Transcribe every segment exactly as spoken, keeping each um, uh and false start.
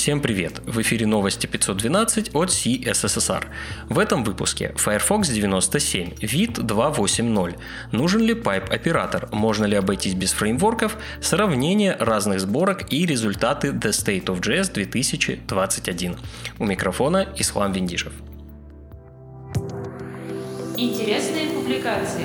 Всем привет! В эфире новости пятьсот двенадцать от си эс эс эс ар. В этом выпуске Firefox девяносто семь, Vite два восемь ноль. Нужен ли pipe-оператор? Можно ли обойтись без фреймворков? Сравнение разных сборок и результаты The State of джей эс две тысячи двадцать один. У микрофона Ислам Вендишев. Интересные публикации.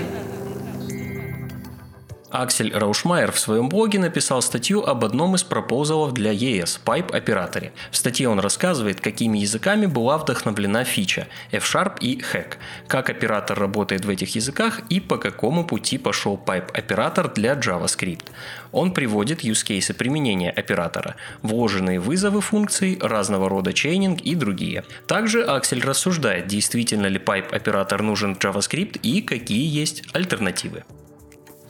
Аксель Раушмайер в своем блоге написал статью об одном из пропозалов для и эс – pipe-операторе. В статье он рассказывает, какими языками была вдохновлена фича – F-sharp и хэк, как оператор работает в этих языках и по какому пути пошел pipe-оператор для JavaScript. Он приводит юзкейсы применения оператора, вложенные вызовы функций, разного рода чейнинг и другие. Также Аксель рассуждает, действительно ли pipe-оператор нужен в JavaScript и какие есть альтернативы.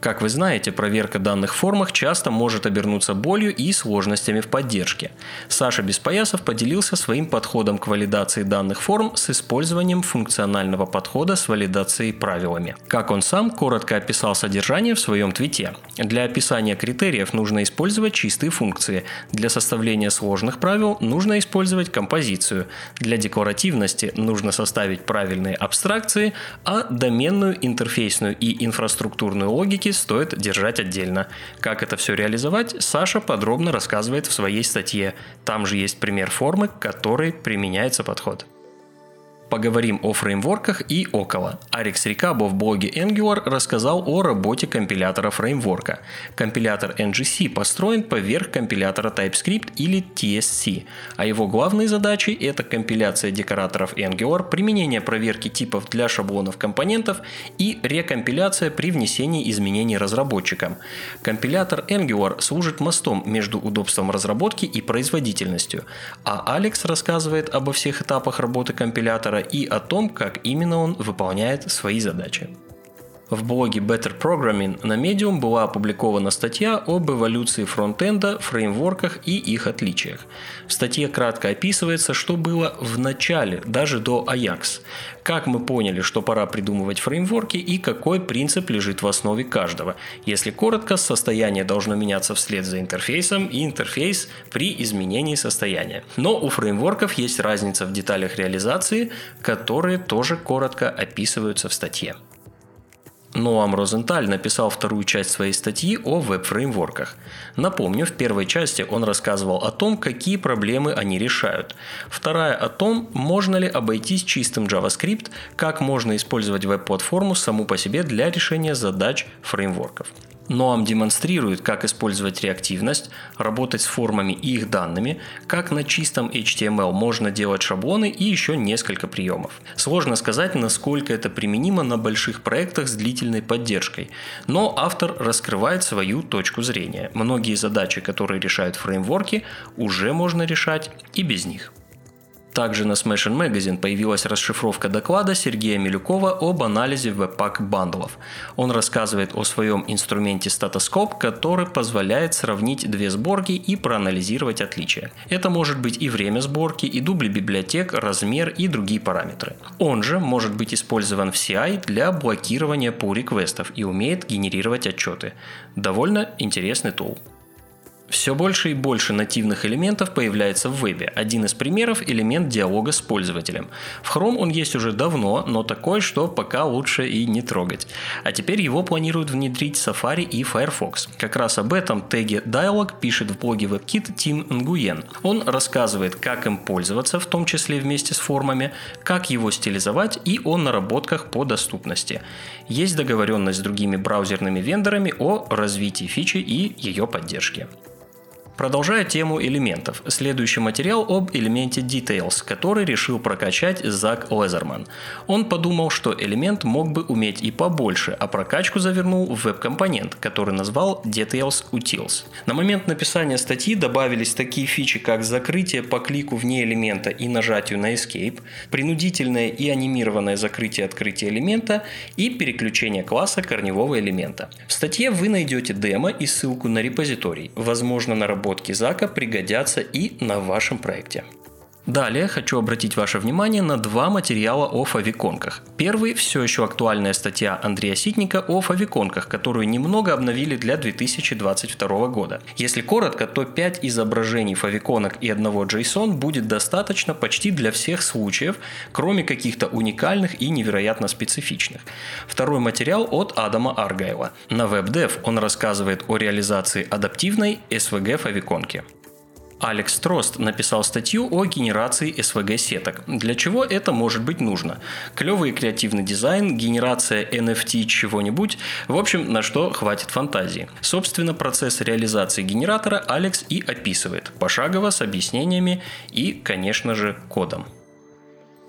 Как вы знаете, проверка данных в формах часто может обернуться болью и сложностями в поддержке. Саша Беспоясов поделился своим подходом к валидации данных форм с использованием функционального подхода с валидацией правилами. Как он сам коротко описал содержание в своем твите. Для описания критериев нужно использовать чистые функции. Для составления сложных правил нужно использовать композицию. Для декларативности нужно составить правильные абстракции, а доменную, интерфейсную и инфраструктурную логики стоит держать отдельно. Как это все реализовать, Саша подробно рассказывает в своей статье. Там же есть пример формы, к которой применяется подход. Поговорим о фреймворках и около. Алекс Recabo в блоге Angular рассказал о работе компилятора фреймворка. Компилятор эн джи си построен поверх компилятора TypeScript или ти эс си, а его главные задачи – это компиляция декораторов Angular, применение проверки типов для шаблонов компонентов и рекомпиляция при внесении изменений разработчикам. Компилятор Angular служит мостом между удобством разработки и производительностью, а Алекс рассказывает обо всех этапах работы компилятора и о том, как именно он выполняет свои задачи. В блоге Better Programming на Medium была опубликована статья об эволюции фронтенда, фреймворках и их отличиях. В статье кратко описывается, что было в начале, даже до Ajax, как мы поняли, что пора придумывать фреймворки и какой принцип лежит в основе каждого. Если коротко, состояние должно меняться вслед за интерфейсом и интерфейс при изменении состояния. Но у фреймворков есть разница в деталях реализации, которые тоже коротко описываются в статье. Ноам Розенталь написал вторую часть своей статьи о веб-фреймворках. Напомню, в первой части он рассказывал о том, какие проблемы они решают. Вторая о том, можно ли обойтись чистым JavaScript, как можно использовать веб-платформу саму по себе для решения задач фреймворков. Ноам демонстрирует, как использовать реактивность, работать с формами и их данными, как на чистом эйч ти эм эл можно делать шаблоны и еще несколько приемов. Сложно сказать, насколько это применимо на больших проектах с длительной поддержкой, но автор раскрывает свою точку зрения. Многие задачи, которые решают фреймворки, уже можно решать и без них. Также на Smashing Magazine появилась расшифровка доклада Сергея Милюкова об анализе веб-пак бандлов. Он рассказывает о своем инструменте Statoscope, который позволяет сравнить две сборки и проанализировать отличия. Это может быть и время сборки, и дубли библиотек, размер и другие параметры. Он же может быть использован в си ай для блокирования pull-реквестов и умеет генерировать отчеты. Довольно интересный тул. Все больше и больше нативных элементов появляется в вебе. Один из примеров – элемент диалога с пользователем. В Chrome он есть уже давно, но такой, что пока лучше и не трогать. А теперь его планируют внедрить Safari и Firefox. Как раз об этом теге Dialog пишет в блоге WebKit Тим Нгуен. Он рассказывает, как им пользоваться, в том числе вместе с формами, как его стилизовать и о наработках по доступности. Есть договоренность с другими браузерными вендорами о развитии фичи и ее поддержке. Продолжая тему элементов, следующий материал об элементе details, который решил прокачать Zach Leatherman. Он подумал, что элемент мог бы уметь и побольше, а прокачку завернул в веб-компонент, который назвал details-utils. На момент написания статьи добавились такие фичи, как закрытие по клику вне элемента и нажатию на escape, принудительное и анимированное закрытие открытия элемента и переключение класса корневого элемента. В статье вы найдете демо и ссылку на репозиторий, возможно, на работу Зака пригодятся и на вашем проекте. Далее хочу обратить ваше внимание на два материала о фавиконках. Первый – все еще актуальная статья Андрея Ситника о фавиконках, которую немного обновили для две тысячи двадцать второго года. Если коротко, то пять изображений фавиконок и одного JSON будет достаточно почти для всех случаев, кроме каких-то уникальных и невероятно специфичных. Второй материал от Адама Аргайла. На WebDev он рассказывает о реализации адаптивной эс ви джи-фавиконки. Алекс Трост написал статью о генерации эс ви джи-сеток. Для чего это может быть нужно? Клевый креативный дизайн, генерация эн эф ти чего-нибудь, в общем, на что хватит фантазии. Собственно, процесс реализации генератора Алекс и описывает, пошагово, с объяснениями и, конечно же, кодом.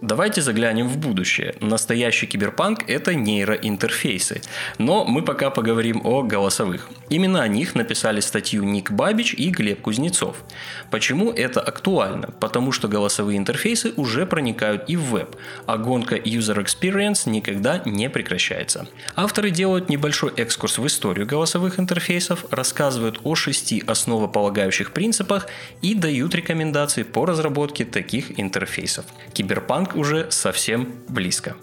Давайте заглянем в будущее. Настоящий киберпанк – это нейроинтерфейсы. Но мы пока поговорим о голосовых. Именно о них написали статью Ник Бабич и Глеб Кузнецов. Почему это актуально? Потому что голосовые интерфейсы уже проникают и в веб, а гонка User Experience никогда не прекращается. Авторы делают небольшой экскурс в историю голосовых интерфейсов, рассказывают о шести основополагающих принципах и дают рекомендации по разработке таких интерфейсов. Киберпанк уже совсем близко.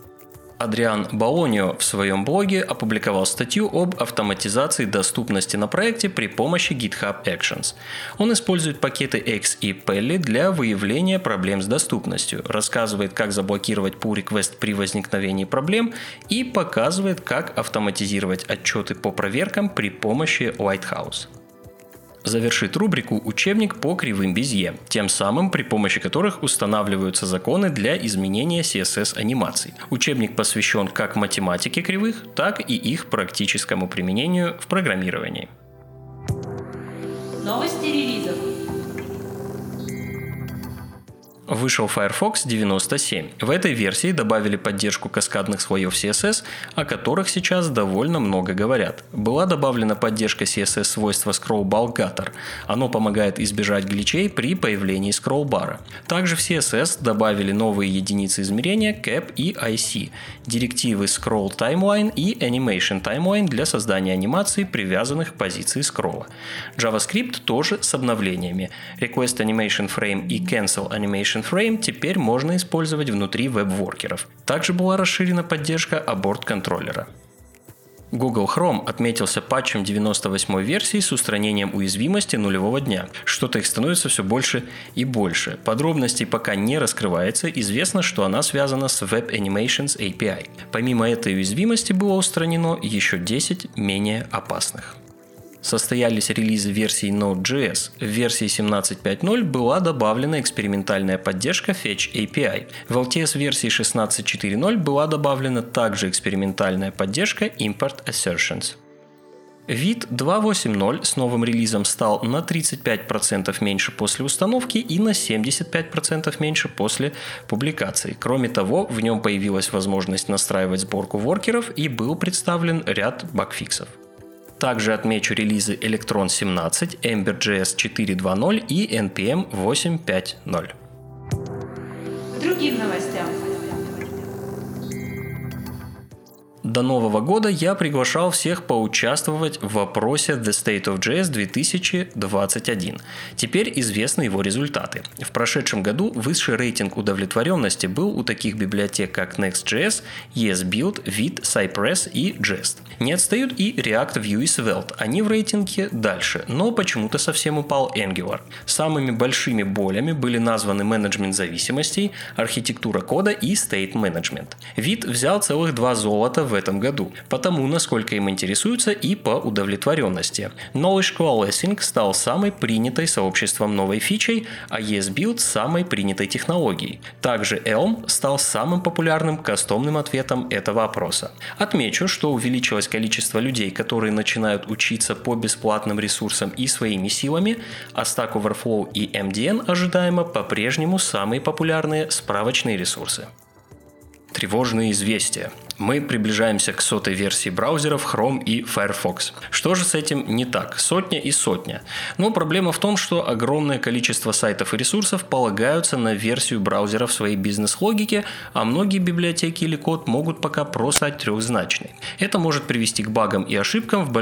Адриан Болонио в своем блоге опубликовал статью об автоматизации доступности на проекте при помощи GitHub Actions. Он использует пакеты X и Pally для выявления проблем с доступностью, рассказывает, как заблокировать pull-request при возникновении проблем и показывает, как автоматизировать отчеты по проверкам при помощи Lighthouse. Завершит рубрику «Учебник по кривым безье», тем самым при помощи которых устанавливаются законы для изменения си эс эс-анимаций. Учебник посвящен как математике кривых, так и их практическому применению в программировании. Новости релизов. Вышел Firefox девяносто семь. В этой версии добавили поддержку каскадных слоев си эс эс, о которых сейчас довольно много говорят. Была добавлена поддержка си эс эс-свойства Scrollball Gutter. Оно помогает избежать гличей при появлении скроллбара. Также в си эс эс добавили новые единицы измерения Cap и ай си, директивы Scroll Timeline и Animation Timeline для создания анимаций, привязанных к позиции скролла. JavaScript тоже с обновлениями. Request Animation Frame и Cancel Animation Frame теперь можно использовать внутри веб-воркеров. Также была расширена поддержка аборт-контроллера. Google Chrome отметился патчем девяносто восьмой версии с устранением уязвимости нулевого дня. Что-то их становится все больше и больше. Подробностей пока не раскрывается, известно, что она связана с Web Animations эй пи ай. Помимо этой уязвимости было устранено еще десять менее опасных. Состоялись релизы версии Node.js. В версии семнадцать пять ноль была добавлена экспериментальная поддержка Fetch эй пи ай. В эл ти эс версии шестнадцать четыре ноль была добавлена также экспериментальная поддержка Import Assertions. Vite два восемь ноль с новым релизом стал на тридцать пять процентов меньше после установки и на семьдесят пять процентов меньше после публикации. Кроме того, в нем появилась возможность настраивать сборку воркеров и был представлен ряд багфиксов. Также отмечу релизы Electron семнадцать, Ember.js четыре два ноль и npm восемь пять ноль. Другим новостям. До Нового года я приглашал всех поучаствовать в опросе The State of джей эс две тысячи двадцать один. Теперь известны его результаты. В прошедшем году высший рейтинг удовлетворенности был у таких библиотек, как Next.js, ESBuild, Vite, Cypress и Jest. Не отстают и React, Vue и Svelte. Они в рейтинге дальше, но почему-то совсем упал Angular. Самыми большими болями были названы менеджмент зависимостей, архитектура кода и state management. Vite взял целых два золота в этом году, потому насколько им интересуются и по удовлетворенности. Knowledge Coalescing стал самой принятой сообществом новой фичей, а ESBuild самой принятой технологией. Также Elm стал самым популярным кастомным ответом этого опроса. Отмечу, что увеличилось количество людей, которые начинают учиться по бесплатным ресурсам и своими силами, а Stack Overflow и эм ди эн ожидаемо по-прежнему самые популярные справочные ресурсы. Тревожные известия. Мы приближаемся к сотой версии браузеров Chrome и Firefox. Что же с этим не так? Сотня и сотня. Но проблема в том, что огромное количество сайтов и ресурсов полагаются на версию браузера в своей бизнес-логике, а многие библиотеки или код могут пока просать трехзначный. Это может привести к багам и ошибкам в большинстве